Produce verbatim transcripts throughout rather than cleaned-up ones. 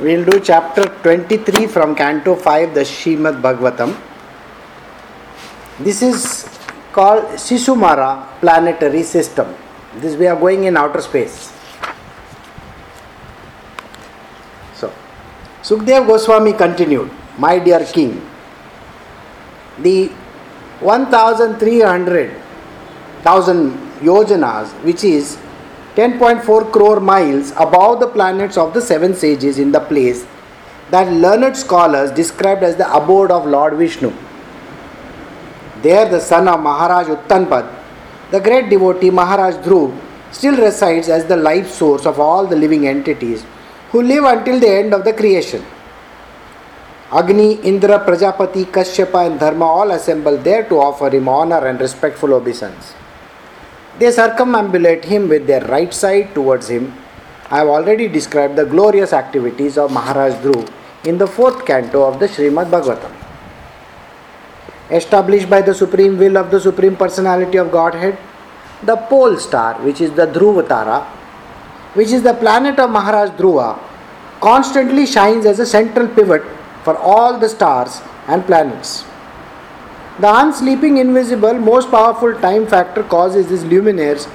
We will do chapter twenty-three from Canto five, the Srimad Bhagavatam. This is called Shishumara planetary system. This we are going in outer space. So, Sukdev Goswami continued, "My dear king, the one thousand three hundred thousand yojanas, which is ten point four crore miles above the planets of the seven sages, in the place that learned scholars described as the abode of Lord Vishnu. There the son of Maharaj Uttanpad, the great devotee Maharaj Dhruv, still resides as the life source of all the living entities who live until the end of the creation. Agni, Indra, Prajapati, Kashyapa and Dharma all assemble there to offer him honor and respectful obeisance. They circumambulate him with their right side towards him. I have already described the glorious activities of Maharaj Dhruv in the fourth canto of the Srimad Bhagavatam. Established by the supreme will of the Supreme Personality of Godhead, the pole star, which is the Dhruvatara, which is the planet of Maharaj Dhruva, constantly shines as a central pivot for all the stars and planets. The unsleeping, invisible, most powerful time factor causes these luminaires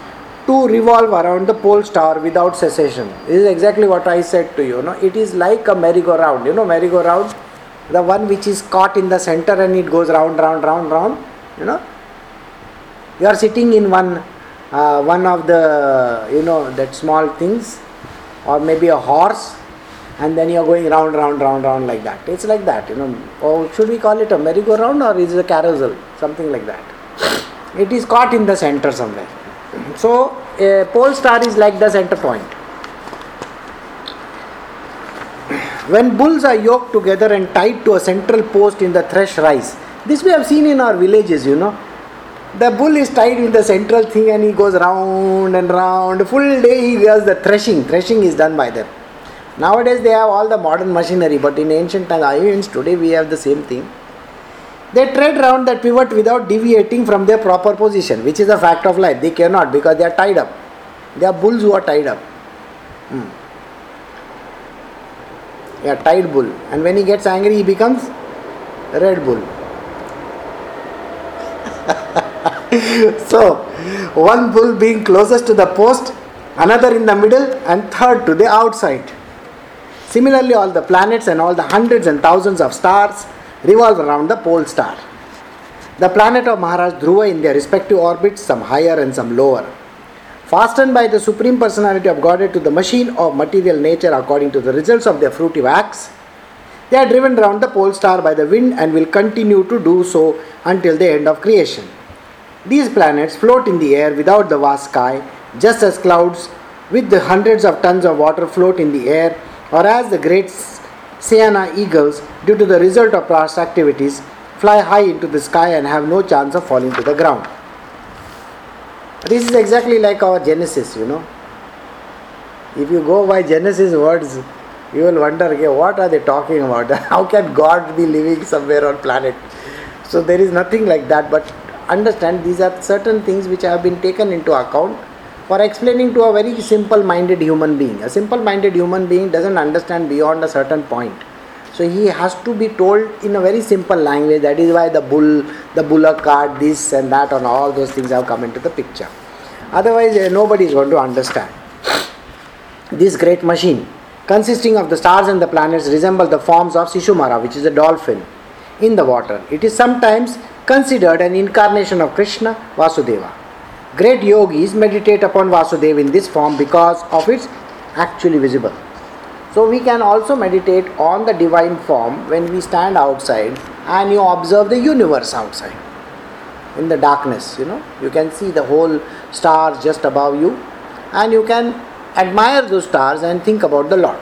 to revolve around the pole star without cessation." This is exactly what I said to you. you know? It is like a merry-go-round. You know, merry-go-round, the one which is caught in the center and it goes round, round, round, round. You know, you are sitting in one, uh, one of the, you know, that small things, or maybe a horse, and then you are going round, round, round, round like that. It's like that, you know. Or should we call it a merry-go-round, or is it a carousel? Something like that. It is caught in the center somewhere. So, a pole star is like the center point. "When bulls are yoked together and tied to a central post in the thresh rice." This we have seen in our villages, you know. The bull is tied in the central thing and he goes round and round. Full day he does the threshing. Threshing is done by them. Nowadays they have all the modern machinery, but in ancient times, today we have the same thing. "They tread round that pivot without deviating from their proper position," which is a fact of life. They cannot, because they are tied up. They are bulls who are tied up. Hmm. They are tied bull. And when he gets angry, he becomes red bull. So, one bull being closest to the post, another in the middle, and third to the outside. "Similarly, all the planets and all the hundreds and thousands of stars revolve around the pole star. The planet of Maharaj Dhruva in their respective orbits, some higher and some lower, fastened by the Supreme Personality of Godhead to the machine of material nature according to the results of their fruitive acts. They are driven round the pole star by the wind and will continue to do so until the end of creation. These planets float in the air without the vast sky, just as clouds with the hundreds of tons of water float in the air, or as the great Sayana eagles, due to the result of past activities, fly high into the sky and have no chance of falling to the ground." This is exactly like our Genesis, you know. If you go by Genesis words, you will wonder, okay, what are they talking about? How can God be living somewhere on planet? So there is nothing like that, but understand, these are certain things which have been taken into account for explaining to a very simple-minded human being. A simple-minded human being doesn't understand beyond a certain point. So he has to be told in a very simple language. That is why the bull, the bullock cart, this and that, and all those things have come into the picture. Otherwise, nobody is going to understand. "This great machine, consisting of the stars and the planets, resembles the forms of Shishumara," which is a dolphin, "in the water. It is sometimes considered an incarnation of Krishna, Vasudeva. Great yogis meditate upon Vasudeva in this form because of its actually visible." So we can also meditate on the divine form when we stand outside and you observe the universe outside. In the darkness, you know, you can see the whole stars just above you and you can admire those stars and think about the Lord.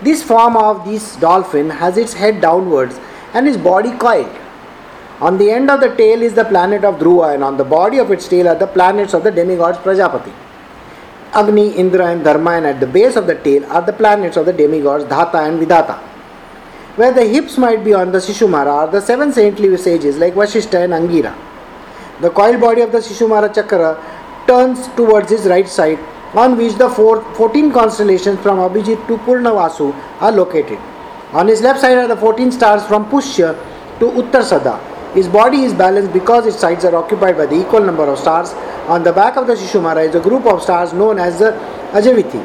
"This form of this dolphin has its head downwards and its body coiled. On the end of the tail is the planet of Dhruva, and on the body of its tail are the planets of the demigods Prajapati, Agni, Indra and Dharma, and at the base of the tail are the planets of the demigods Dhata and Vidata. Where the hips might be on the Shishumara are the seven saintly sages like Vashishta and Angira. The coiled body of the Shishumara Chakra turns towards his right side on which the four, fourteen constellations from Abhijit to Purnavasu are located. On his left side are the fourteen stars from Pushya to Uttara Ashadha. His body is balanced because its sides are occupied by the equal number of stars. On the back of the Shishumara is a group of stars known as the Ajaviti,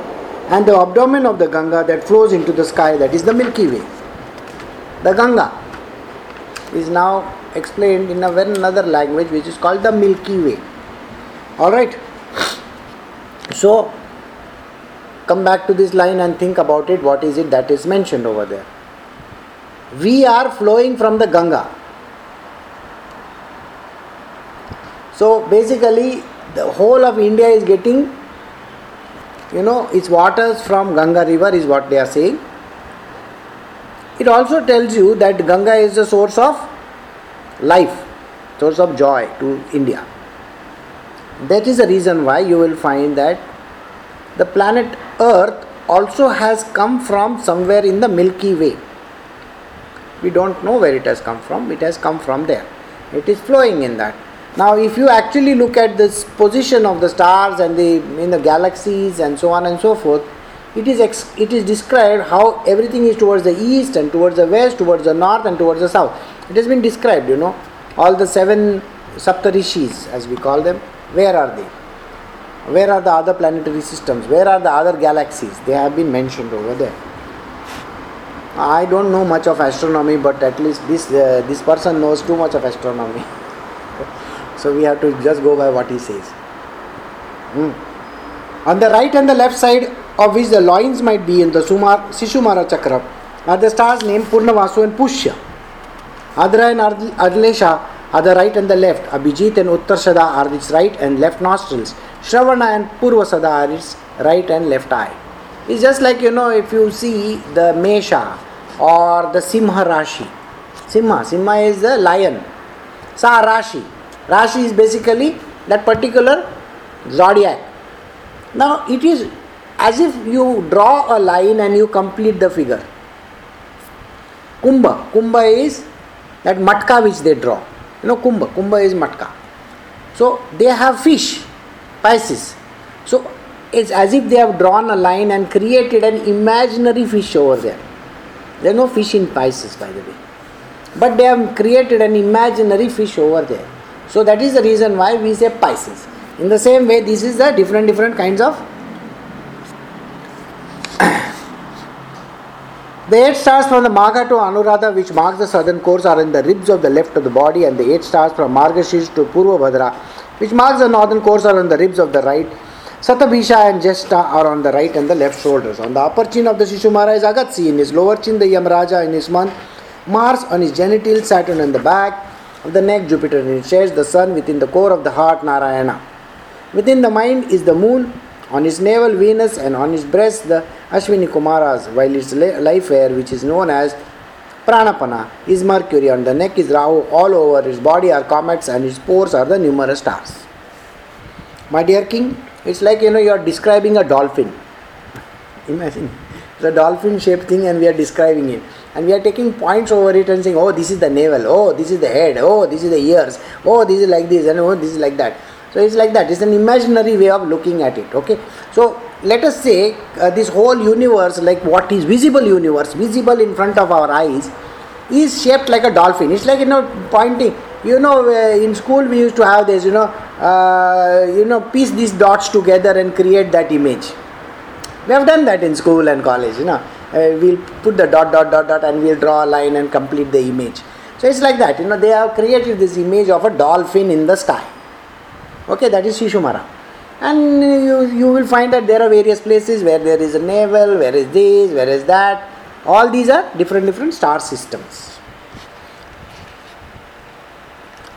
and the abdomen of the Ganga that flows into the sky, that is the Milky Way. The Ganga is now explained in another language which is called the Milky Way. Alright, so come back to this line and think about it. What is it that is mentioned over there? We are flowing from the Ganga. So basically the whole of India is getting, you know, its waters from Ganga river is what they are saying. It also tells you that Ganga is the source of life, source of joy to India. That is the reason why you will find that the planet Earth also has come from somewhere in the Milky Way. We don't know where it has come from. It has come from there. It is flowing in that. Now, if you actually look at this position of the stars and the in the galaxies and so on and so forth, it is ex, it is described how everything is towards the east and towards the west, towards the north and towards the south. It has been described, you know, all the seven Saptarishis, as we call them. Where are they? Where are the other planetary systems? Where are the other galaxies? They have been mentioned over there. I don't know much of astronomy, but at least this uh, this person knows too much of astronomy. So we have to just go by what he says. Mm. On the right and the left side of which the loins might be in the Sumar, Shishumara Chakra are the stars named Purnavasu and Pushya. Adra and Adlesha are the right and the left. Abhijit and Uttara Ashadha are its right and left nostrils. Shravana and Purvasada are its right and left eye. It's just like, you know, if you see the Mesha or the Simha Rashi. Simha, Simha is the lion. Sa Rashi. Rashi is basically that particular zodiac. Now it is as if you draw a line and you complete the figure. Kumbha. Kumbha is that matka which they draw. You know, Kumbha. Kumbha is matka. So they have fish, Pisces. So it's as if they have drawn a line and created an imaginary fish over there. There are no fish in Pisces, by the way. But they have created an imaginary fish over there. So that is the reason why we say Pisces. In the same way, this is the different different kinds of. The eight stars from the Magha to Anuradha, which marks the southern course, are in the ribs of the left of the body, and the eight stars from Margashish to Purvabhadra, which marks the northern course, are on the ribs of the right. Satabhisha and Jesta are on the right and the left shoulders. On the upper chin of the Shishumara is Agatsi, in his lower chin the Yamraja in his mouth, Mars on his genitals, Saturn in the back of the neck, Jupiter in its chest, the sun within the core of the heart, Narayana. Within the mind is the moon, on its navel Venus, and on its breast the Ashwini Kumaras, while its life air, which is known as Pranapana, is Mercury. On the neck is Rahu. All over its body are comets, and its pores are the numerous stars. My dear king, it's like, you know, you are describing a dolphin. Imagine, it's a dolphin shaped thing and we are describing it. And we are taking points over it and saying, oh, this is the navel, oh, this is the head, oh, this is the ears, oh, this is like this, and oh, this is like that. So it's like that. It's an imaginary way of looking at it, okay? So let us say uh, this whole universe, like what is visible universe, visible in front of our eyes, is shaped like a dolphin. It's like, you know, pointing. You know, uh, in school we used to have this, you know, uh, you know, piece these dots together and create that image. We have done that in school and college, you know. Uh, we'll put the dot, dot, dot, dot, and we'll draw a line and complete the image. So it's like that, you know, they have created this image of a dolphin in the sky. Okay, that is Shishumara. And you, you will find that there are various places where there is a navel, where is this, where is that. All these are different, different star systems.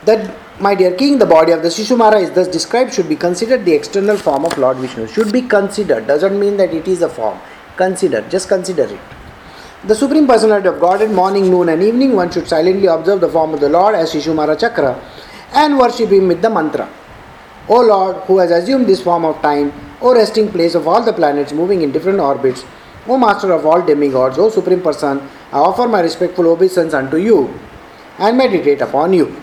That, my dear king, the body of the Shishumara is thus described, should be considered the external form of Lord Vishnu. Should be considered, doesn't mean that it is a form. Consider, just consider it. The Supreme Personality of Godhead, morning, noon and evening, one should silently observe the form of the Lord as Shishumara Chakra and worship Him with the mantra. O Lord, who has assumed this form of time, O resting place of all the planets moving in different orbits, O Master of all demigods, O Supreme Person, I offer my respectful obeisance unto You and meditate upon You.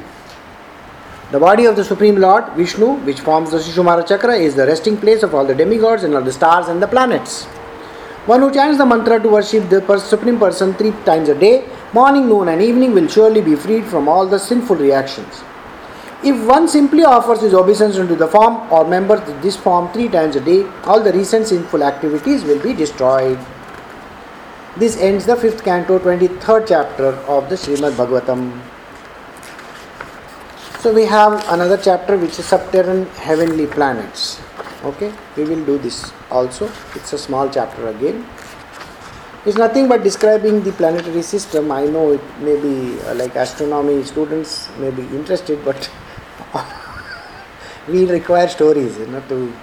The body of the Supreme Lord, Vishnu, which forms the Shishumara Chakra, is the resting place of all the demigods and all the stars and the planets. One who chants the mantra to worship the Supreme Person three times a day, morning, noon and evening, will surely be freed from all the sinful reactions. If one simply offers his obeisance unto the form or members of this form three times a day, all the recent sinful activities will be destroyed. This ends the fifth canto, twenty-third chapter of the Srimad Bhagavatam. So we have another chapter which is Subterranean Heavenly Planets. Okay, we will do this also. It's a small chapter again. It's nothing but describing the planetary system. I know it may be uh, like astronomy students may be interested, but we require stories, you know, to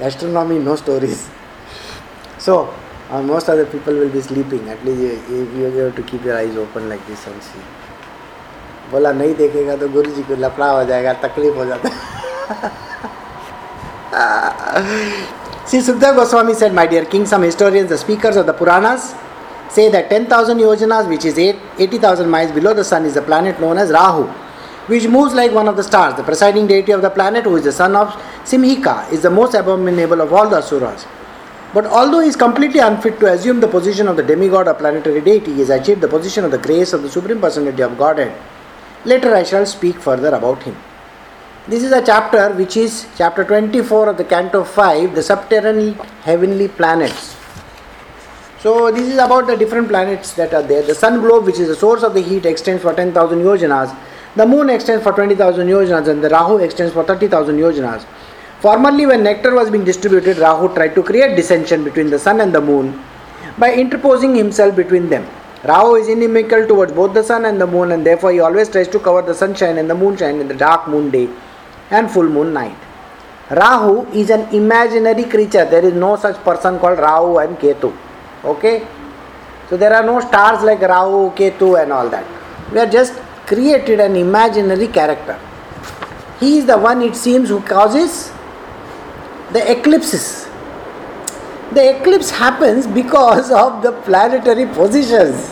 astronomy, no stories. So uh, most other people will be sleeping. At least you, you have to keep your eyes open like this and see. बोला नहीं देखेगा तो गुरु जी को लफड़ा हो जाएगा, तकलीफ हो जाता है. See, Sukadeva Goswami said, my dear king, some historians, the speakers of the Puranas, say that ten thousand yojanas, which is eighty thousand miles below the sun, is the planet known as Rahu, which moves like one of the stars. The presiding deity of the planet, who is the son of Simhika, is the most abominable of all the Asuras. But although he is completely unfit to assume the position of the demigod or planetary deity, he has achieved the position of the grace of the Supreme Personality of Godhead. Later I shall speak further about him. This is a chapter which is chapter twenty-four of the canto five, the Subterranean Heavenly Planets. So this is about the different planets that are there. The sun globe, which is the source of the heat, extends for ten thousand yojanas. The moon extends for twenty thousand yojanas and the Rahu extends for thirty thousand yojanas. Formerly, when nectar was being distributed, Rahu tried to create dissension between the sun and the moon by interposing himself between them. Rahu is inimical towards both the sun and the moon, and therefore he always tries to cover the sunshine and the moonshine in the dark moon day and full moon night. Rahu is an imaginary creature. There is no such person called Rahu and Ketu. Okay? So there are no stars like Rahu, Ketu and all that. We have just created an imaginary character. He is the one, it seems, who causes the eclipses. The eclipse happens because of the planetary positions.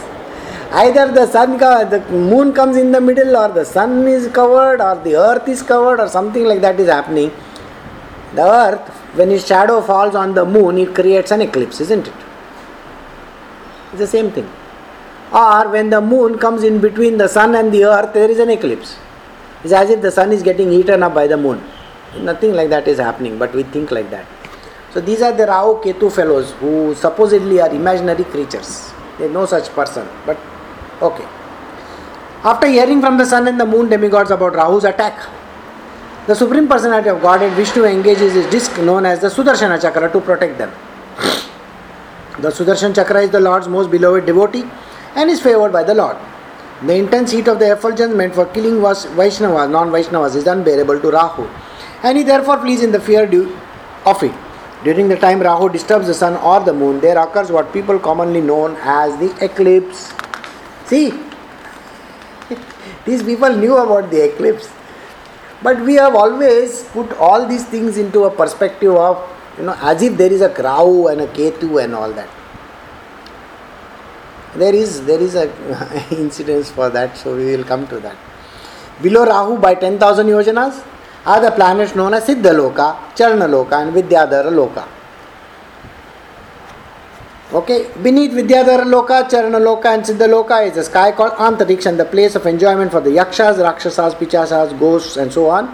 Either the sun, the moon comes in the middle, or the sun is covered, or the earth is covered, or something like that is happening. The earth, when its shadow falls on the moon, it creates an eclipse, isn't it? It's the same thing. Or when the moon comes in between the sun and the earth, there is an eclipse. It's as if the sun is getting eaten up by the moon. Nothing like that is happening, but we think like that. So these are the Rahu Ketu fellows who supposedly are imaginary creatures. There is no such person, but okay. After hearing from the sun and the moon demigods about Rahu's attack, the Supreme Personality of Godhead Vishnu engages his disc known as the Sudarshana Chakra to protect them. The Sudarshana Chakra is the Lord's most beloved devotee and is favoured by the Lord. The intense heat of the effulgence meant for killing Vaishnavas, non-Vaishnavas, is unbearable to Rahu, and he therefore flees in the fear due of it. During the time Rahu disturbs the sun or the moon, there occurs what people commonly known as the eclipse. See, these people knew about the eclipse. But we have always put all these things into a perspective of, you know, as if there is a Rahu and a Ketu and all that. There is, there is a incidence for that, so we will come to that. Below Rahu by ten thousand yojanas are the planets known as Siddha Loka, Charna Loka and Vidyadhar Loka. Okay, beneath Vidyadhar Loka, Charna Loka and Siddha Loka is the sky called Antariksh and the place of enjoyment for the Yakshas, Rakshasas, Pichasas, ghosts and so on.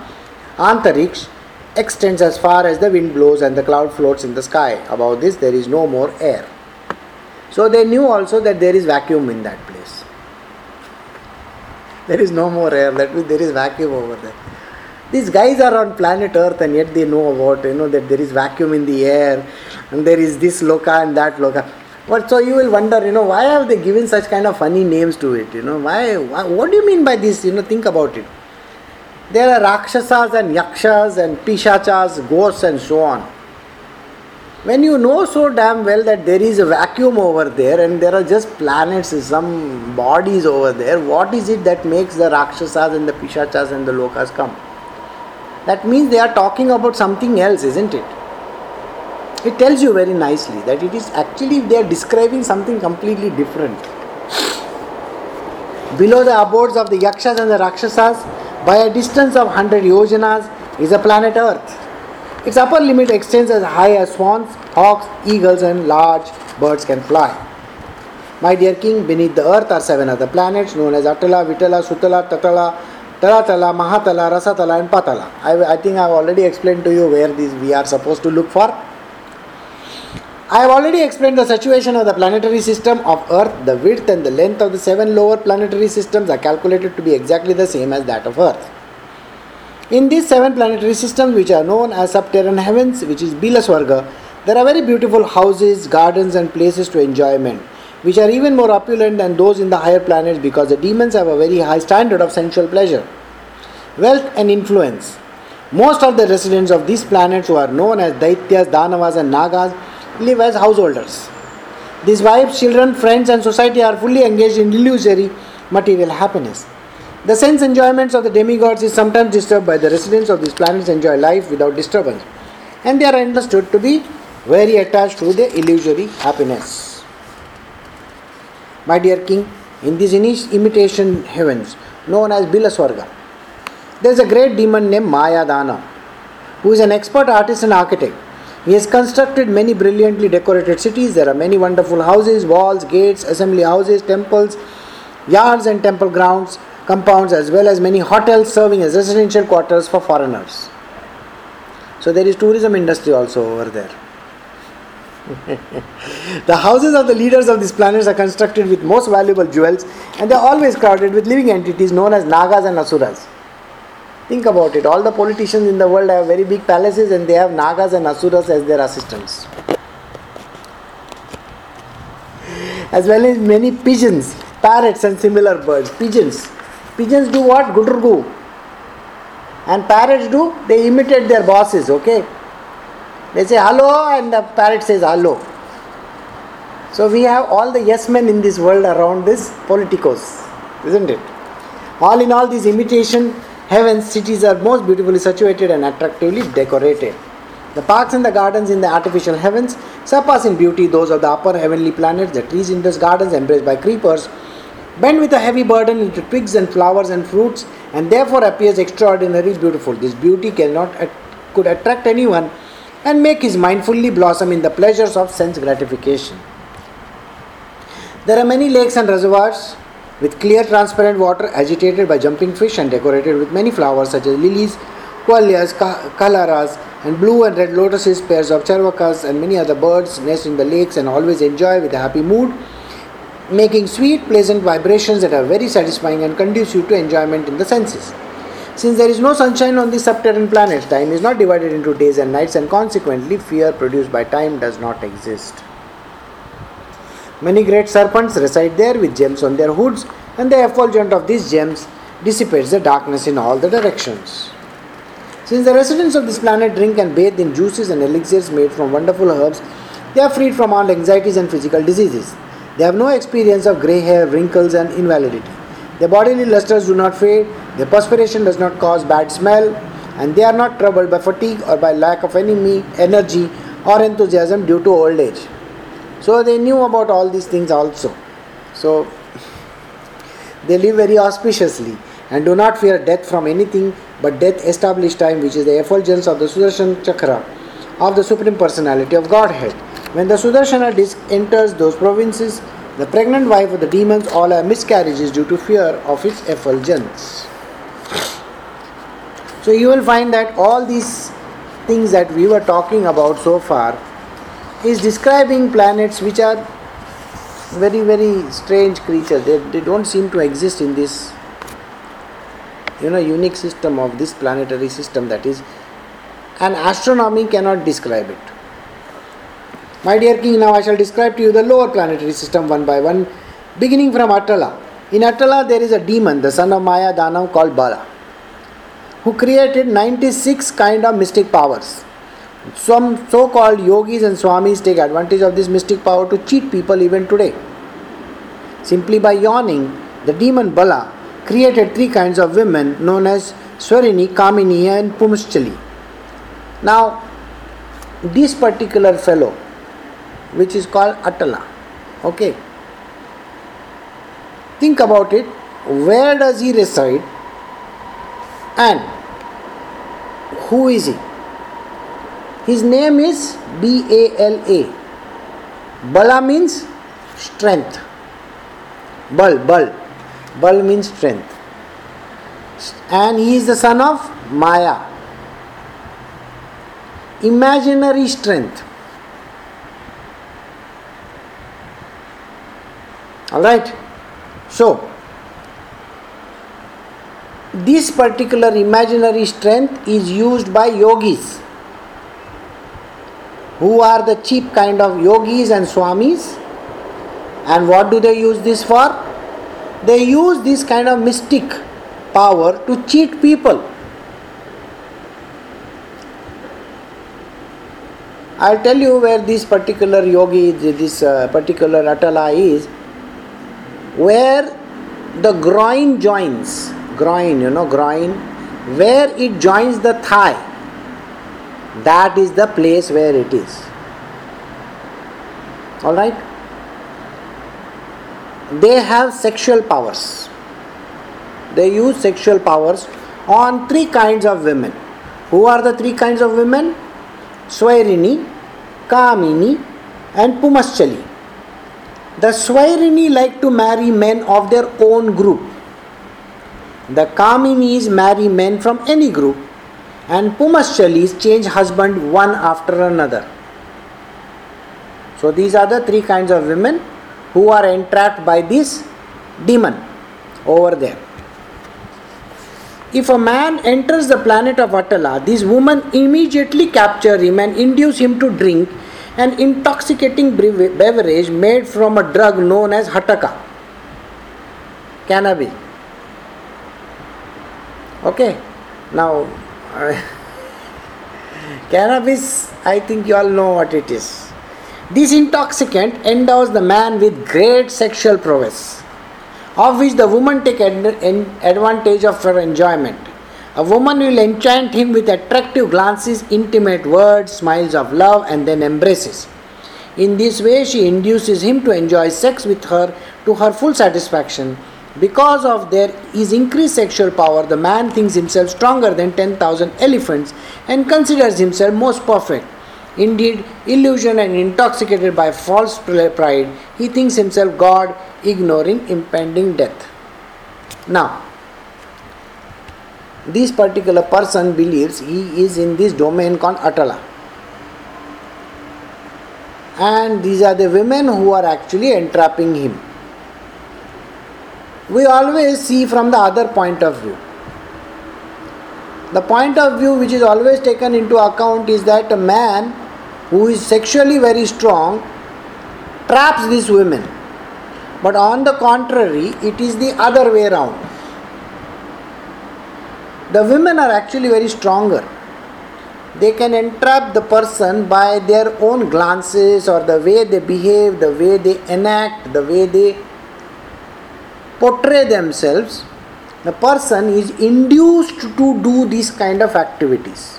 Antariksh extends as far as the wind blows and the cloud floats in the sky. Above this there is no more air. So they knew also that there is vacuum in that place. There is no more air, that means there is vacuum over there. These guys are on planet Earth and yet they know about, you know, that there is vacuum in the air and there is this loka and that loka. But so you will wonder, you know, why have they given such kind of funny names to it, you know, why, why what do you mean by this, you know, think about it. There are Rakshasas and Yakshas and Pishachas, ghosts and so on. When you know so damn well that there is a vacuum over there and there are just planets, some bodies over there, what is it that makes the Rakshasas and the Pishachas and the lokas come? That means they are talking about something else, isn't it? It tells you very nicely that it is actually they are describing something completely different. Below the abodes of the Yakshas and the Rakshasas, by a distance of one hundred yojanas is a planet Earth. Its upper limit extends as high as swans, hawks, eagles and large birds can fly. My dear king, beneath the earth are seven other planets known as Atala, Vitala, Sutala, Tatala, Talatala, Mahatala, Rasatala and Patala. I, I think I have already explained to you where these we are supposed to look for. I have already explained the situation of the planetary system of Earth. The width and the length of the seven lower planetary systems are calculated to be exactly the same as that of Earth. In these seven planetary systems, which are known as subterranean heavens, which is Bilaswarga, there are very beautiful houses, gardens and places to enjoyment, which are even more opulent than those in the higher planets because the demons have a very high standard of sensual pleasure, wealth and influence. Most of the residents of these planets, who are known as Daityas, Danavas and Nagas, live as householders. These wives, children, friends and society are fully engaged in illusory material happiness. The sense enjoyments of the demigods is sometimes disturbed by the residents of these planets enjoy life without disturbance, and they are understood to be very attached to their illusory happiness. My dear king, in these imitation heavens known as Bilaswarga, there is a great demon named Mayadana, who is an expert artist and architect. He has constructed many brilliantly decorated cities. There are many wonderful houses, walls, gates, assembly houses, temples, yards and temple grounds, compounds, as well as many hotels serving as residential quarters for foreigners. So there is tourism industry also over there. The houses of the leaders of these planets are constructed with most valuable jewels, and they are always crowded with living entities known as Nagas and Asuras. Think about it, all the politicians in the world have very big palaces and they have Nagas and Asuras as their assistants. As well as many pigeons, parrots and similar birds. Pigeons. Pigeons do what? Gudurgu. And parrots do? They imitate their bosses, okay? They say hello and the parrot says hello. So we have all the yes men in this world around this politicos, isn't it? All in all, these imitation heavens, cities are most beautifully situated and attractively decorated. The parks and the gardens in the artificial heavens surpass in beauty those of the upper heavenly planets. The trees in those gardens, embraced by creepers, bend with a heavy burden into twigs and flowers and fruits, and therefore appears extraordinarily beautiful. This beauty cannot could attract anyone and make his mind fully blossom in the pleasures of sense gratification. There are many lakes and reservoirs with clear transparent water agitated by jumping fish and decorated with many flowers such as lilies, quailias, kalaras and blue and red lotuses, pairs of charvakas and many other birds nest in the lakes and always enjoy with a happy mood, making sweet, pleasant vibrations that are very satisfying and conducive to enjoyment in the senses. Since there is no sunshine on the subterranean planets, time is not divided into days and nights, and consequently fear produced by time does not exist. Many great serpents reside there with gems on their hoods, and the effulgence of these gems dissipates the darkness in all the directions. Since the residents of this planet drink and bathe in juices and elixirs made from wonderful herbs, they are freed from all anxieties and physical diseases. They have no experience of grey hair, wrinkles and invalidity. Their bodily lusters do not fade, their perspiration does not cause bad smell, and they are not troubled by fatigue or by lack of any energy or enthusiasm due to old age. So they knew about all these things also. So they live very auspiciously and do not fear death from anything but death established time, which is the effulgence of the Sudarshana Chakra of the Supreme Personality of Godhead. When the Sudarshana disc enters those provinces, the pregnant wife of the demons all have miscarriages due to fear of its effulgence. So you will find that all these things that we were talking about so far is describing planets which are very very strange creatures. They, they don't seem to exist in this, you know, unique system of this planetary system, that is, an astronomy cannot describe it. My dear king, now I shall describe to you the lower planetary system one by one, beginning from Atala. In Atala there is a demon, the son of Maya Danav called Bala, who created ninety-six kind of mystic powers. Some so-called yogis and swamis take advantage of this mystic power to cheat people even today. Simply by yawning, the demon Bala created three kinds of women known as Swarini, Kamini and Pumshchali. Now, this particular fellow, which is called Atala, okay, think about it, where does he reside And who is he? His name is B A L A. Bala means strength. Bal, Bal. Bal means strength. And he is the son of Maya. Imaginary strength. Alright. So, this particular imaginary strength is used by yogis, who are the cheap kind of yogis and swamis. And what do they use this for? They use this kind of mystic power to cheat people. I'll tell you where this particular yogi, this uh, particular Atala is, where the groin joins, groin, you know, groin, where it joins the thigh, that is the place where it is. Alright? They have sexual powers. They use sexual powers on three kinds of women. Who are the three kinds of women? Swairini, Kamini and Pumaschali. The Swairini like to marry men of their own group. The Kaminis marry men from any group, and Pumaschalis change husband one after another. So these are the three kinds of women who are entrapped by this demon over there. If a man enters the planet of Atala, these women immediately capture him and induce him to drink an intoxicating beverage made from a drug known as Hataka, cannabis. Okay, now uh, cannabis, I think you all know what it is. This intoxicant endows the man with great sexual prowess, of which the woman take ad- advantage of her enjoyment. A woman will enchant him with attractive glances, intimate words, smiles of love, and then embraces. In this way, she induces him to enjoy sex with her to her full satisfaction. Because of their his increased sexual power, the man thinks himself stronger than ten thousand elephants and considers himself most perfect. Indeed, illusioned and intoxicated by false pride, he thinks himself God, ignoring impending death. Now, this particular person believes he is in this domain called Atala. And these are the women who are actually entrapping him. We always see from the other point of view. The point of view which is always taken into account is that a man who is sexually very strong traps these women. But on the contrary, it is the other way around. The women are actually very stronger. They can entrap the person by their own glances or the way they behave, the way they enact, the way they portray themselves. The person is induced to do these kind of activities.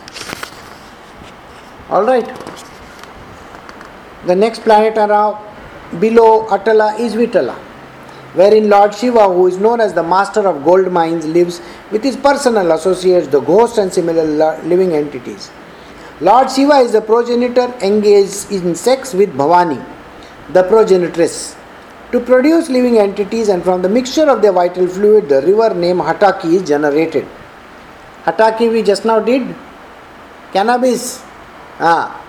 Alright. The next planet around, below Atala is Vitala, wherein Lord Shiva, who is known as the master of gold mines, lives with his personal associates, the ghosts and similar living entities. Lord Shiva is the progenitor engaged in sex with Bhavani, the progenitress, to produce living entities, and from the mixture of their vital fluid, the river named Hataki is generated. Hataki we just now did. Cannabis. Ah.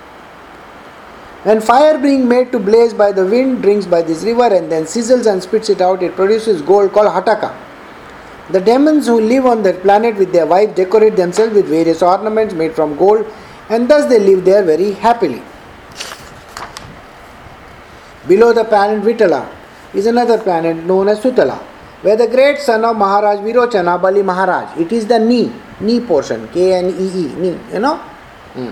When fire being made to blaze by the wind drinks by this river and then sizzles and spits it out, it produces gold called Hataka. The demons who live on the planet with their wives decorate themselves with various ornaments made from gold, and thus they live there very happily. Below the planet Vitala is another planet known as Sutala, where the great son of Maharaj Virochana, Bali Maharaj, it is the knee, knee portion, K N E E, knee, you know, hmm.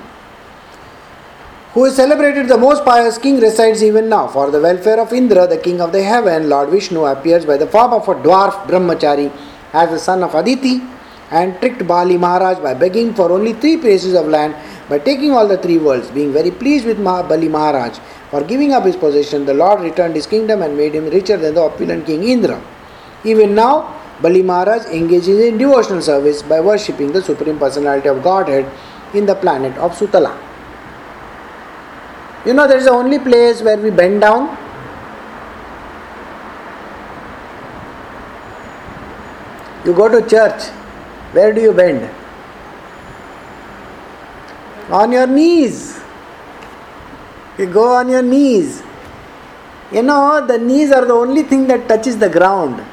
who is celebrated the most pious king, resides even now. For the welfare of Indra, the king of the heaven, Lord Vishnu appears by the form of a dwarf brahmachari as the son of Aditi, and tricked Bali Maharaj by begging for only three pieces of land by taking all the three worlds. Being very pleased with Bali Maharaj for giving up his possession, the Lord returned his kingdom and made him richer than the opulent king Indra. Even now, Bali Maharaj engages in devotional service by worshipping the Supreme Personality of Godhead in the planet of Sutala. You know, that is the only place where we bend down. You go to church, where do you bend? On your knees. You go on your knees. You know, the knees are the only thing that touches the ground.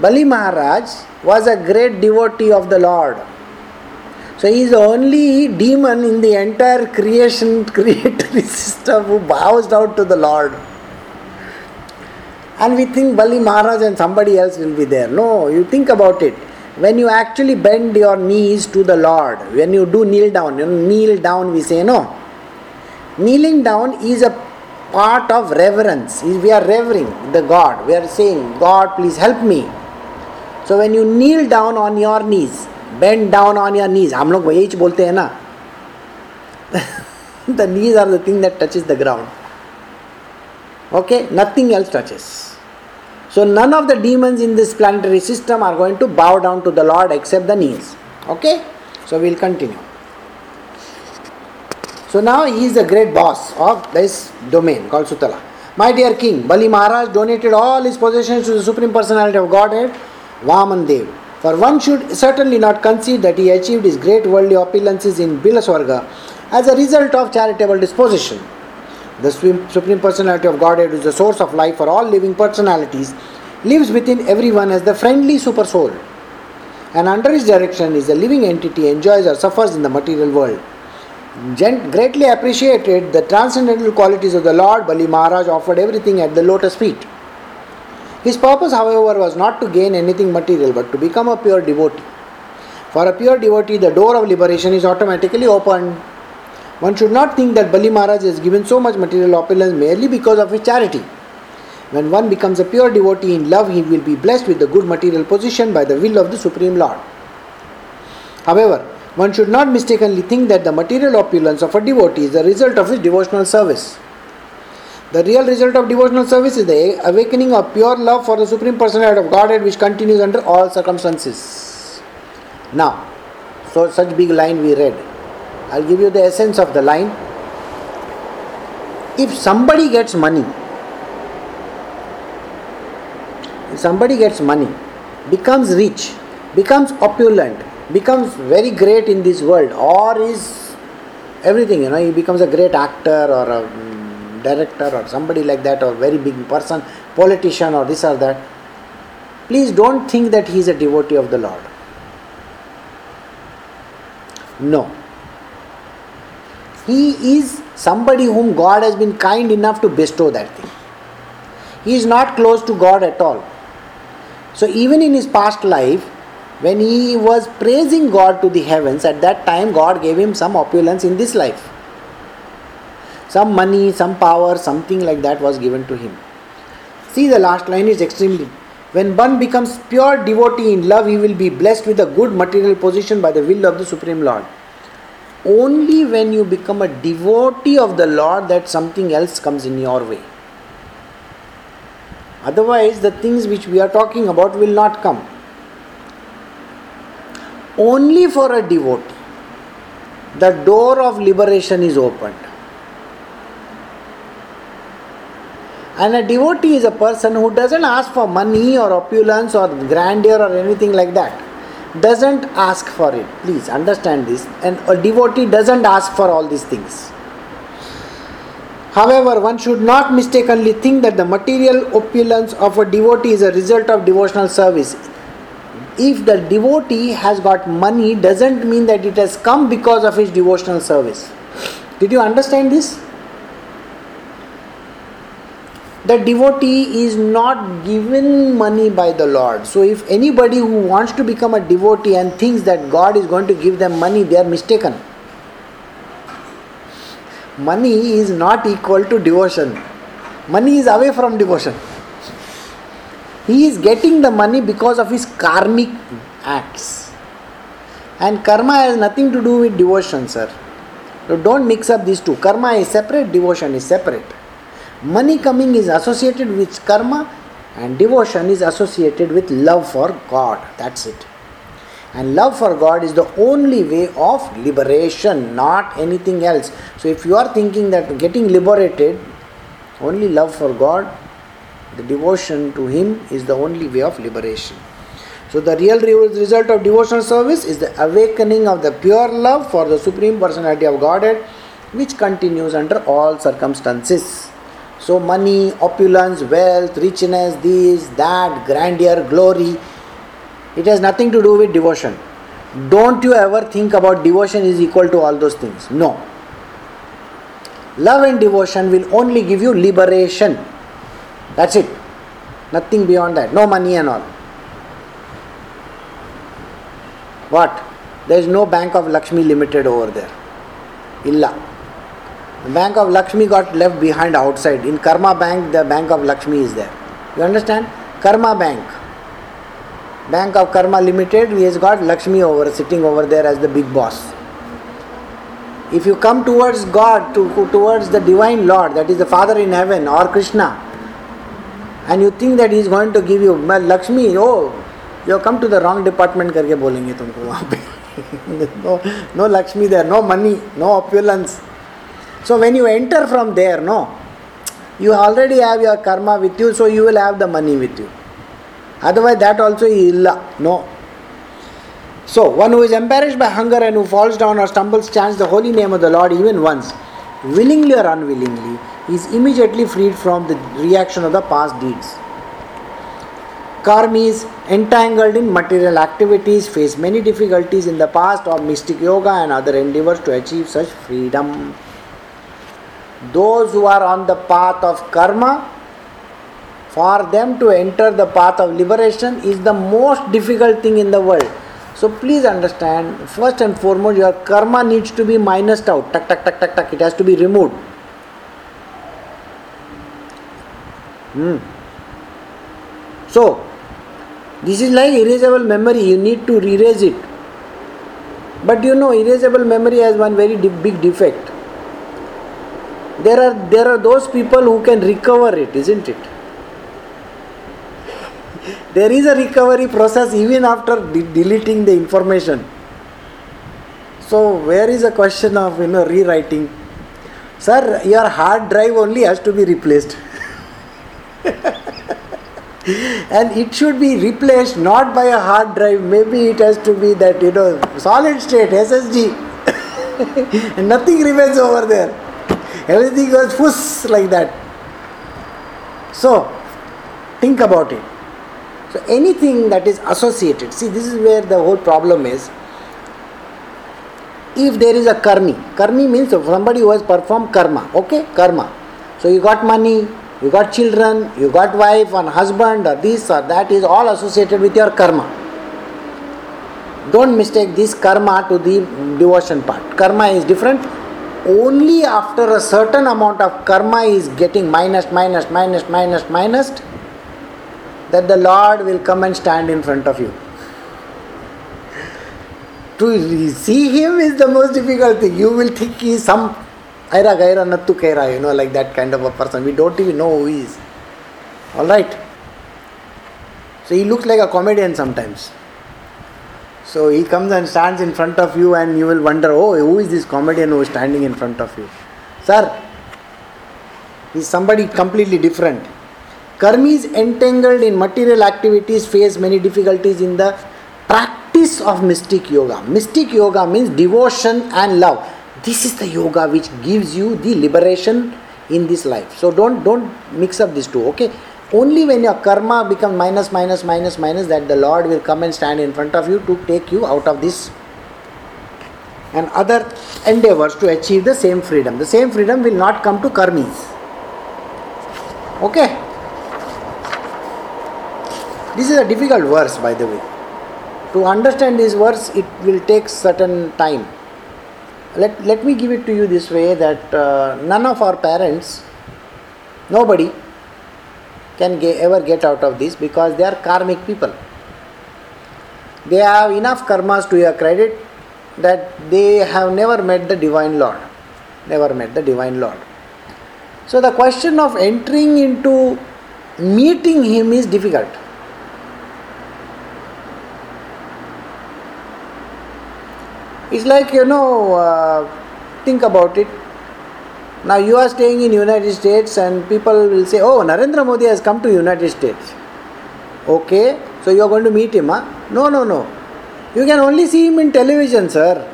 Bali Maharaj was a great devotee of the Lord. So he is the only demon in the entire creation, creatory system who bows down to the Lord. And we think Bali Maharaj and somebody else will be there. No, you think about it. When you actually bend your knees to the Lord, when you do kneel down, you know, kneel down we say no. Kneeling down is a part of reverence. We are revering the God. We are saying, God, please help me. So when you kneel down on your knees, bend down on your knees. Hum log wahi bolte hai na. The knees are the thing that touches the ground. Okay, nothing else touches. So none of the demons in this planetary system are going to bow down to the Lord except the knees. Okay, so we'll continue. So now he is the great boss of this domain called Sutala. My dear king, Bali Maharaj donated all his possessions to the Supreme Personality of Godhead, Vamandev. For one should certainly not concede that he achieved his great worldly opulences in Bilaswarga as a result of charitable disposition. The Supreme Personality of Godhead, who is the source of life for all living personalities, lives within everyone as the friendly super soul. And under his direction is a living entity enjoys or suffers in the material world. Gent- greatly appreciated the transcendental qualities of the Lord, Bali Maharaj offered everything at the lotus feet. His purpose, however, was not to gain anything material but to become a pure devotee. For a pure devotee, the door of liberation is automatically opened. One should not think that Bali Maharaj has given so much material opulence merely because of his charity. When one becomes a pure devotee in love, he will be blessed with the good material position by the will of the Supreme Lord. However, one should not mistakenly think that the material opulence of a devotee is the result of his devotional service. The real result of devotional service is the awakening of pure love for the Supreme Personality of Godhead, which continues under all circumstances. Now, so such big line we read. I'll give you the essence of the line. If somebody gets money, if somebody gets money, becomes rich, becomes opulent, becomes very great in this world, or is everything, you know, he becomes a great actor or a director or somebody like that, or very big person, politician or this or that, please don't think that he is a devotee of the Lord. No. He is somebody whom God has been kind enough to bestow that thing. He is not close to God at all. So even in his past life, when he was praising God to the heavens, at that time God gave him some opulence in this life. Some money, some power, something like that was given to him. See, the last line is extremely... When one becomes pure devotee in love, he will be blessed with a good material position by the will of the Supreme Lord. Only when you become a devotee of the Lord that something else comes in your way. Otherwise, the things which we are talking about will not come. Only for a devotee, the door of liberation is opened. And a devotee is a person who doesn't ask for money or opulence or grandeur or anything like that. Doesn't ask for it. Please understand this. And a devotee doesn't ask for all these things. However, one should not mistakenly think that the material opulence of a devotee is a result of devotional service. If the devotee has got money, doesn't mean that it has come because of his devotional service. Did you understand this? The devotee is not given money by the Lord. So if anybody who wants to become a devotee and thinks that God is going to give them money, they are mistaken. Money is not equal to devotion. Money is away from devotion. He is getting the money because of his karmic acts. And karma has nothing to do with devotion, sir. So don't mix up these two. Karma is separate, devotion is separate. Money coming is associated with karma, And devotion is associated with love for God. That's it. And love for God is the only way of liberation, not anything else. So if you are thinking that getting liberated, only love for God, the devotion to Him is the only way of liberation. So the real result of devotional service is the awakening of the pure love for the Supreme Personality of Godhead, which continues under all circumstances. So money, opulence, wealth, richness, this, that, grandeur, glory, it has nothing to do with devotion. Don't you ever think about devotion is equal to all those things. No. Love and devotion will only give you liberation. That's it. Nothing beyond that. No money and all. What? There is no Bank of Lakshmi Limited over there. Illa. The Bank of Lakshmi got left behind outside. In Karma Bank, the Bank of Lakshmi is there. You understand? Karma Bank. Bank of Karma Limited, he has got Lakshmi over, sitting over there as the big boss. If you come towards God, to, towards the Divine Lord, that is the Father in Heaven or Krishna, and you think that He is going to give you Lakshmi, oh, you have come to the wrong department karke bolenge tumko. no, no Lakshmi there, no money, no opulence. So when you enter from there, no, you already have your karma with you, so you will have the money with you. Otherwise that also illa, no. So one who is embarrassed by hunger and who falls down or stumbles chants the holy name of the Lord even once, willingly or unwillingly, is immediately freed from the reaction of the past deeds. Karmis entangled in material activities face many difficulties in the past of mystic yoga and other endeavors to achieve such freedom. Those who are on the path of karma, for them to enter the path of liberation is the most difficult thing in the world. So please understand, first and foremost, your karma needs to be minused out. Tak, tak, tak, tak, tak. It has to be removed. Hmm. So, this is like erasable memory. You need to erase it. But you know, erasable memory has one very big defect. There are there are those people who can recover it, isn't it? There is a recovery process even after de- deleting the information. So where is the question of you know rewriting? Sir, your hard drive only has to be replaced. And it should be replaced not by a hard drive. Maybe it has to be that you know solid state S S D. And nothing remains over there. Everything goes fuss like that. So, think about it. So, anything that is associated, see, this is where the whole problem is. If there is a karmi, karmi means somebody who has performed karma, okay? Karma. So, you got money, you got children, you got wife and husband, or this or that is all associated with your karma. Don't mistake this karma to the devotion part. Karma is different. Only after a certain amount of karma is getting minus, minus, minus, minus, minus, that the Lord will come and stand in front of you. To see Him is the most difficult thing. You will think He is some aira gaira nattu kaira, you know, like that kind of a person. We don't even know who He is. Alright. So He looks like a comedian sometimes. So He comes and stands in front of you and you will wonder, oh, who is this comedian who is standing in front of you? Sir, he is somebody completely different. Karmis entangled in material activities face many difficulties in the practice of mystic yoga. Mystic yoga means devotion and love. This is the yoga which gives you the liberation in this life. So don't, don't mix up these two, okay? Only when your karma becomes minus, minus, minus, minus, that the Lord will come and stand in front of you to take you out of this and other endeavors to achieve the same freedom. The same freedom will not come to karmis. Okay? This is a difficult verse, by the way. To understand this verse, it will take certain time. Let, let me give it to you this way, that uh, none of our parents, nobody, can get, ever get out of this, because they are karmic people. They have enough karmas to your credit that they have never met the Divine Lord. Never met the Divine Lord. So the question of entering into meeting him is difficult. It's like, you know, uh, think about it. Now you are staying in United States and people will say, oh, Narendra Modi has come to United States. Okay, so you are going to meet him, huh? No, no, no. You can only see him in television, sir.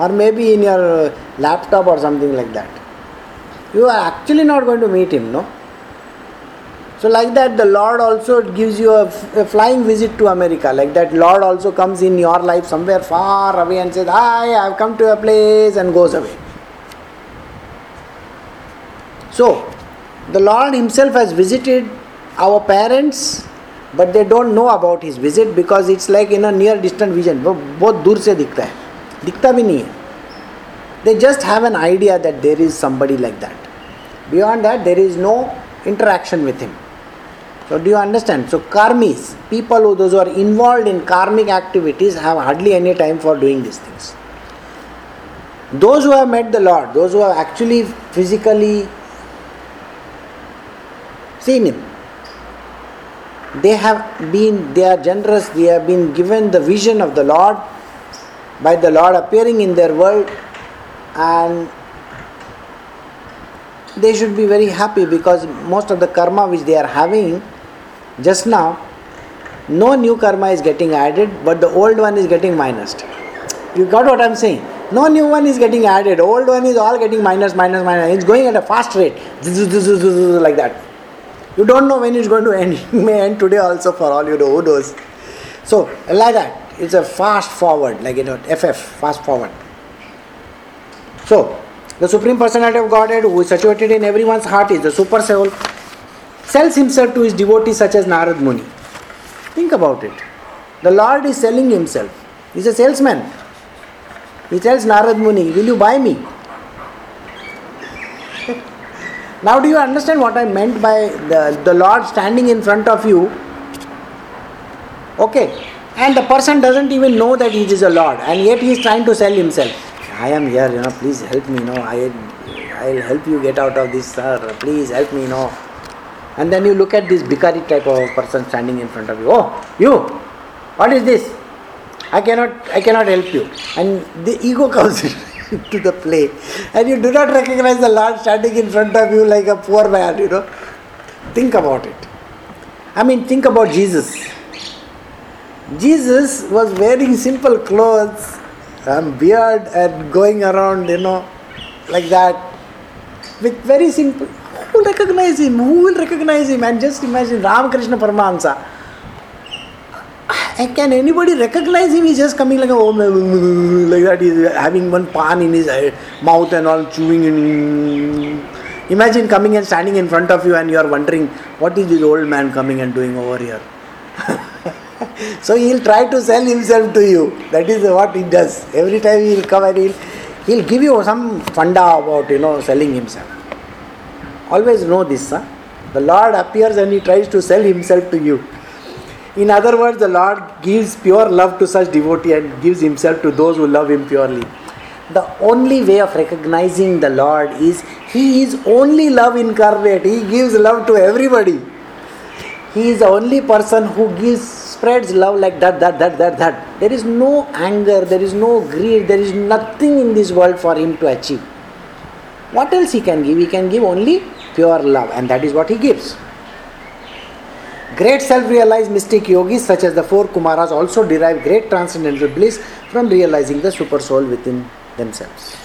Or maybe in your laptop or something like that. You are actually not going to meet him, no? So like that, the Lord also gives you a, a flying visit to America. Like that, Lord also comes in your life somewhere far away and says, hi, I have come to a place, and goes away. So, the Lord himself has visited our parents, but they don't know about his visit because it's like in a near distant vision. बहुत दूर से दिखता है, दिखता भी नहीं है. They just have an idea that there is somebody like that. Beyond that, there is no interaction with him. So do you understand? So karmis, people who those who are involved in karmic activities have hardly any time for doing these things. Those who have met the Lord, those who have actually physically seen him, they have been, they are generous, they have been given the vision of the Lord by the Lord appearing in their world, and they should be very happy because most of the karma which they are having just now, no new karma is getting added, but the old one is getting minused. You got what I am saying? No new one is getting added, old one is all getting minus, minus, minus. It's going at a fast rate, like that. You don't know when it's going to end. It may end today also, for all you know, who knows. So, like that, it's a fast forward, like, you know, F F, fast forward. So, the Supreme Personality of Godhead, who is situated in everyone's heart, is the Super Soul, sells himself to his devotees such as Narad Muni. Think about it. The Lord is selling himself. He's a salesman. He tells Narad Muni, will you buy me? Now do you understand what I meant by the, the Lord standing in front of you? Okay. And the person doesn't even know that he is a Lord, and yet he is trying to sell himself. I am here, you know, please help me, you know, I, I'll help you get out of this, sir, please help me, you know. And then you look at this bhikari type of person standing in front of you. Oh, you, what is this? I cannot, I cannot help you. And the ego comes in to the play, and you do not recognize the Lord standing in front of you like a poor man, you know. Think about it. I mean, think about Jesus. Jesus was wearing simple clothes and beard and going around, you know, like that, with very simple. Who will recognize him? Who will recognize him? And just imagine Ramakrishna Paramahansa. And can anybody recognize him? He's just coming like a, like that. He's having one pan in his mouth and all chewing. Imagine coming and standing in front of you, and you are wondering, what is this old man coming and doing over here? So he'll try to sell himself to you. That is what he does. Every time he'll come and he'll, he'll give you some funda about, you know, selling himself. Always know this, huh? The Lord appears and he tries to sell himself to you. In other words, the Lord gives pure love to such devotee and gives himself to those who love him purely. The only way of recognizing the Lord is he is only love incarnate. He gives love to everybody. He is the only person who gives, spreads love like that, that, that, that, that. There is no anger, there is no greed, there is nothing in this world for him to achieve. What else he can give? He can give only pure love, and that is what he gives. Great self-realized mystic yogis such as the four Kumaras also derive great transcendental bliss from realizing the super soul within themselves.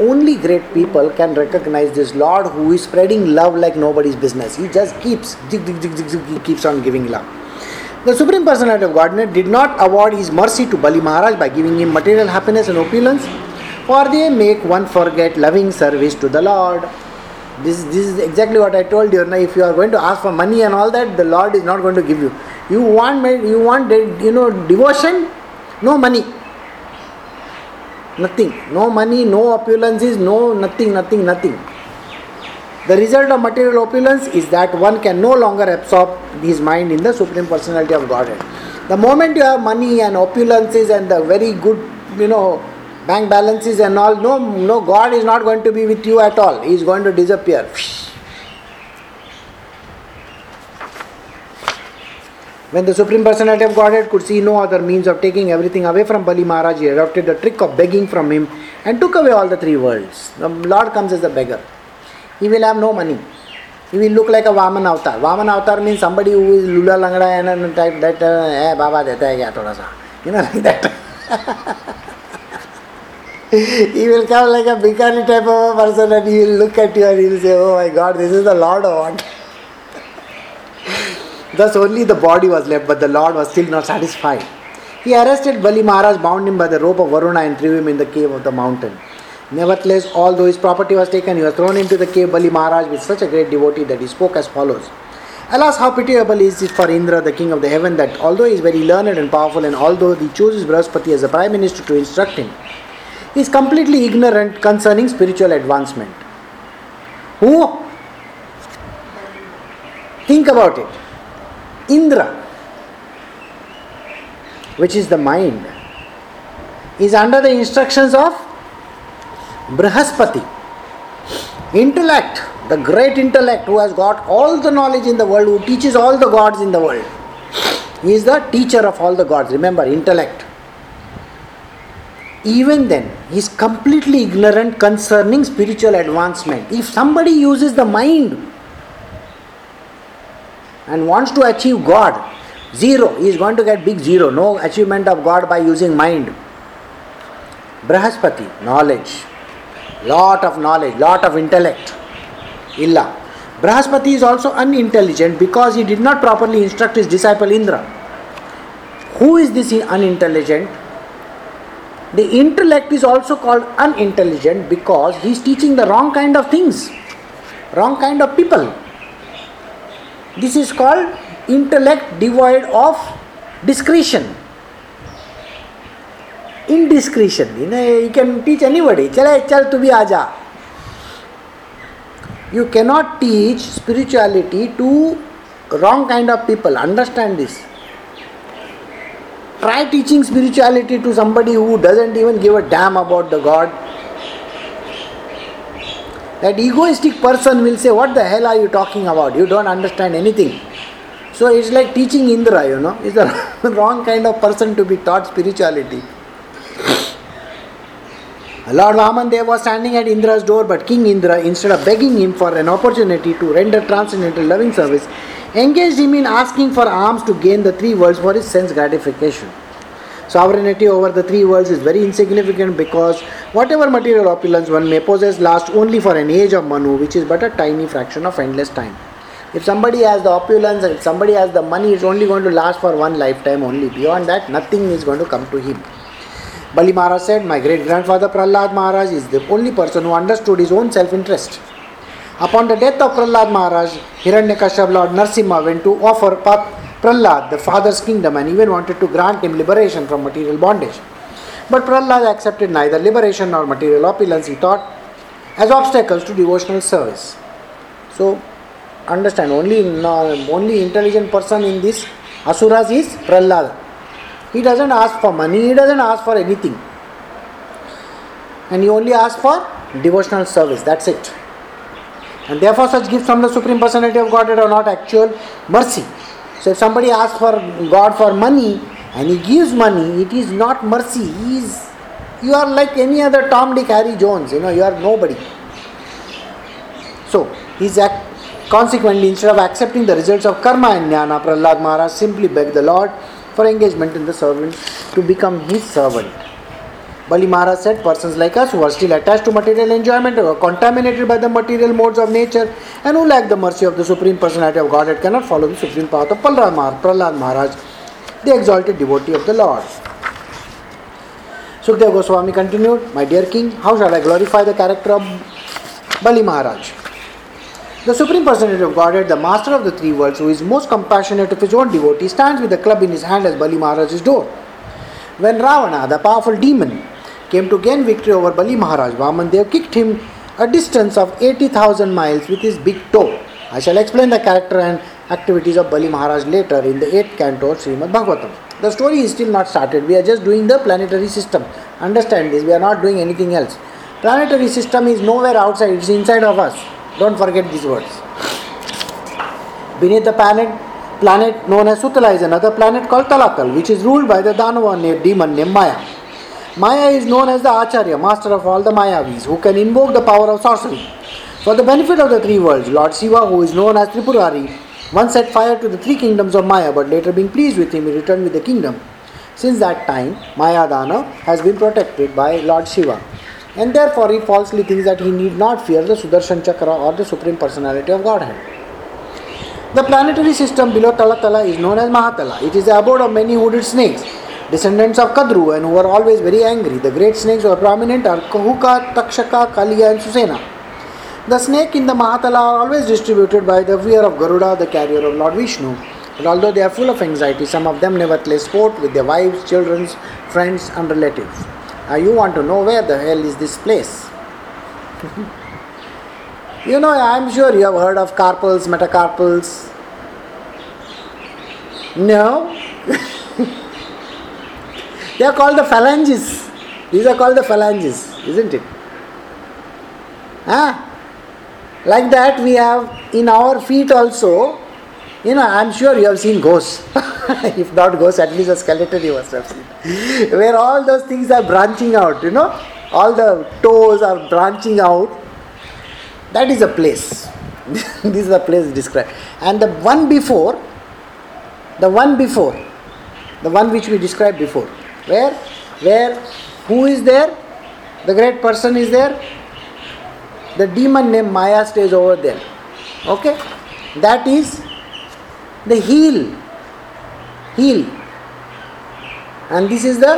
Only great people can recognize this Lord who is spreading love like nobody's business. He just keeps, he keeps on giving love. The Supreme Personality of Godhead did not award his mercy to Bali Maharaj by giving him material happiness and opulence, for they make one forget loving service to the Lord. This, this is exactly what I told you. Now, if you are going to ask for money and all that, the Lord is not going to give you. You want, you want, you know, devotion, no money, nothing, no money, no opulences, no nothing, nothing, nothing. The result of material opulence is that one can no longer absorb his mind in the Supreme Personality of Godhead. The moment you have money and opulences and the very good, you know, bank balances and all, no, no, God is not going to be with you at all. He is going to disappear. When the Supreme Personality of Godhead could see no other means of taking everything away from Bali Maharaj, he adopted the trick of begging from him and took away all the three worlds. The Lord comes as a beggar. He will have no money. He will look like a Vaman avatar. Vaman avatar means somebody who is lula langda and type that, eh, Baba deta hai kya thoda sa. You know, like that. He will come like a bhikari type of a person and he will look at you and he will say, oh my God, this is the Lord or what? Thus only the body was left, but the Lord was still not satisfied. He arrested Bali Maharaj, bound him by the rope of Varuna and threw him in the cave of the mountain. Nevertheless, although his property was taken, he was thrown into the cave. Bali Maharaj was such a great devotee that he spoke as follows. Alas, how pitiable is it for Indra, the king of the heaven, that although he is very learned and powerful and although he chooses Brahaspati as the prime minister to instruct him, he is completely ignorant concerning spiritual advancement. Who? Think about it. Indra, which is the mind, is under the instructions of Brahaspati. Intellect, the great intellect who has got all the knowledge in the world, who teaches all the gods in the world. He is the teacher of all the gods. Remember, intellect. Even then, he is completely ignorant concerning spiritual advancement. If somebody uses the mind and wants to achieve God, zero, he is going to get big zero. No achievement of God by using mind. Brahaspati, knowledge, lot of knowledge, lot of intellect. Illa. Brahaspati is also unintelligent because he did not properly instruct his disciple Indra. Who is this unintelligent? The intellect is also called unintelligent because he is teaching the wrong kind of things, wrong kind of people. This is called intellect devoid of discretion. Indiscretion. You know, you can teach anybody. Chala, chal, tu bhi aaja. You cannot teach spirituality to wrong kind of people. Understand this. Try teaching spirituality to somebody who doesn't even give a damn about the God. That egoistic person will say, what the hell are you talking about? You don't understand anything. So it's like teaching Indra, you know. It's the wrong kind of person to be taught spirituality. Lord Vamandev was standing at Indra's door, but King Indra, instead of begging him for an opportunity to render transcendental loving service, engaged him in asking for alms to gain the three worlds for his sense gratification. Sovereignty over the three worlds is very insignificant because whatever material opulence one may possess lasts only for an age of Manu, which is but a tiny fraction of endless time. If somebody has the opulence, if somebody has the money, it's only going to last for one lifetime only. Beyond that, nothing is going to come to him. Bali Maharaj said, my great-grandfather Prahlad Maharaj is the only person who understood his own self-interest. Upon the death of Prahlad Maharaj, Hiranyakashyap Lord Narsimha went to offer Prahlad the father's kingdom and even wanted to grant him liberation from material bondage. But Prahlad accepted neither liberation nor material opulence, he thought, as obstacles to devotional service. So, understand, only, only intelligent person in this Asuras is Prahlad. He doesn't ask for money, he doesn't ask for anything. And he only asks for devotional service, that's it. And therefore such gifts from the Supreme Personality of Godhead are not actual mercy. So if somebody asks for God for money and he gives money, it is not mercy. He is, you are like any other Tom, Dick, Harry, Jones. You know, you are nobody. So he is ac- consequently, instead of accepting the results of karma and jnana, Prahlad Maharaj simply begged the Lord for engagement in the servant to become his servant. Bali Maharaj said, persons like us who are still attached to material enjoyment or contaminated by the material modes of nature and who lack the mercy of the Supreme Personality of Godhead cannot follow the supreme path of Prahlad Maharaj, the exalted devotee of the Lord. Sukdeva Goswami continued, my dear king, how shall I glorify the character of Bali Maharaj? The Supreme Personality of Godhead, the master of the three worlds, who is most compassionate of his own devotee, stands with a club in his hand at Bali Maharaj's door. When Ravana, the powerful demon, came to gain victory over Bali Maharaj, Vamandev kicked him a distance of eighty thousand miles with his big toe. I shall explain the character and activities of Bali Maharaj later in the eighth canto of Srimad Bhagavatam. The story is still not started. We are just doing the planetary system. Understand this, we are not doing anything else. Planetary system is nowhere outside, it is inside of us. Don't forget these words. Beneath the planet, planet known as Sutala is another planet called Talakal, which is ruled by the Danava demon named Maya. Maya is known as the Acharya, master of all the Mayavis, who can invoke the power of sorcery. For the benefit of the three worlds, Lord Shiva, who is known as Tripurari, once set fire to the three kingdoms of Maya, but later being pleased with him, he returned with the kingdom. Since that time, Mayadana has been protected by Lord Shiva, and therefore he falsely thinks that he need not fear the Sudarshana Chakra or the Supreme Personality of Godhead. The planetary system below Talatala is known as Mahatala. It is the abode of many hooded snakes, descendants of Kadru, and who are always very angry. The great snakes who are prominent are Kahuka, Takshaka, Kaliya and Susena. The snake in the Mahatala are always distributed by the fear of Garuda, the carrier of Lord Vishnu. But although they are full of anxiety, some of them nevertheless sport with their wives, children, friends and relatives. Now you want to know where the hell is this place? You know, I am sure you have heard of carpals, metacarpals. No? They are called the phalanges. These are called the phalanges, isn't it? Huh? Like that we have in our feet also. You know, I'm sure you have seen ghosts. If not ghosts, at least a skeleton you must have seen. Where all those things are branching out, you know. All the toes are branching out. That is a place. This is the place described. And the one before, the one before, the one which we described before. Where? Where? Who is there? The great person is there. The demon named Maya stays over there. Okay? That is the heel, heel, and this is the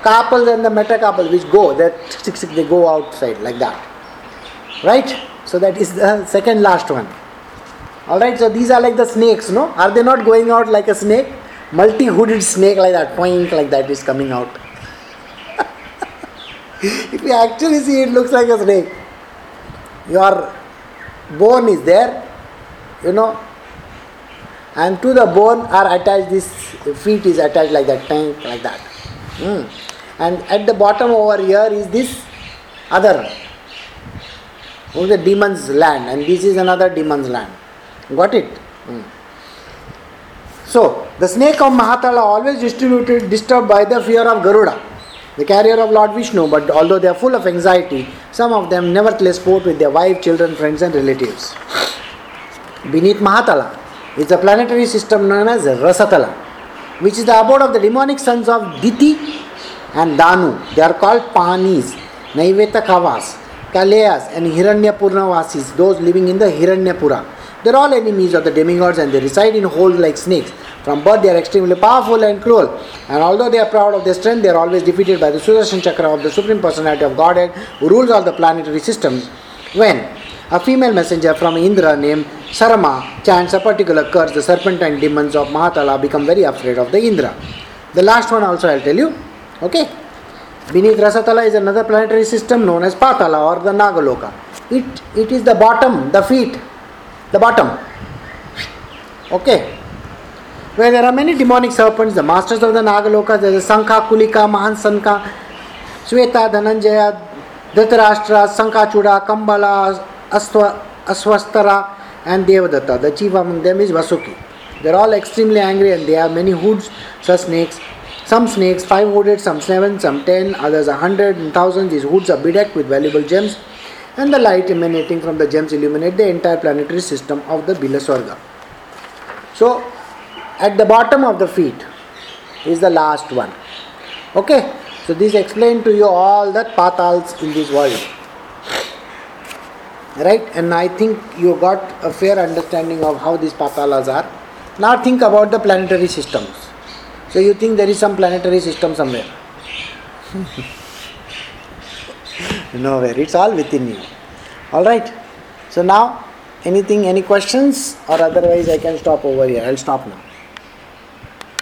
carpals and the metacarpal which go, that they go outside like that, right? So that is the second last one. Alright, so these are like the snakes, no? Are they not going out like a snake? Multi-hooded snake like that, point like that is coming out. If you actually see, it looks like a snake. Your bone is there, you know. And to the bone are attached, this feet is attached like that, tank like that. Mm. And at the bottom over here is this other, oh, the demon's land, and this is another demon's land. Got it? Mm. So, the snake of Mahatala always distributed, disturbed by the fear of Garuda, the carrier of Lord Vishnu, but although they are full of anxiety, some of them nevertheless sport with their wife, children, friends and relatives. Beneath Mahatala is the planetary system known as Rasatala, which is the abode of the demonic sons of Diti and Danu. They are called Panis, Naivetakavas, Kaleyas and Hiranyapurnavasis, those living in the Hiranyapura. They are all enemies of the demigods and they reside in holes like snakes. From birth they are extremely powerful and cruel, and although they are proud of their strength, they are always defeated by the Sudarshan Chakra of the Supreme Personality of Godhead, who rules all the planetary systems. When a female messenger from Indra named Sarama chants a particular curse, the serpentine demons of Mahatala become very afraid of the Indra. The last one also I will tell you. Okay. Beneath Rasatala is another planetary system known as Patala or the Nagaloka. It, it is the bottom, the feet, the bottom. Okay. Where there are many demonic serpents, the masters of the Nagaloka, there is Sankha, Kulika, Mahan Sankha, Sweta, Dhananjaya, Dhritarashtra, Sankachuda, Kambala, Aswa, Aswastara and Devadatta. The chief among them is Vasuki. They are all extremely angry and they have many hoods, such snakes. Some snakes, five hooded, some seven, some ten, others a hundred and thousands. These hoods are bedecked with valuable gems and the light emanating from the gems illuminate the entire planetary system of the Bilaswarga. So, at the bottom of the feet is the last one. Okay, so this explains to you all the patals in this world. Right, and I think you got a fair understanding of how these patalas are. Now think about the planetary systems. So you think there is some planetary system somewhere? Nowhere, it's all within you. Alright, so now anything, any questions, or otherwise I can stop over here. I'll stop now.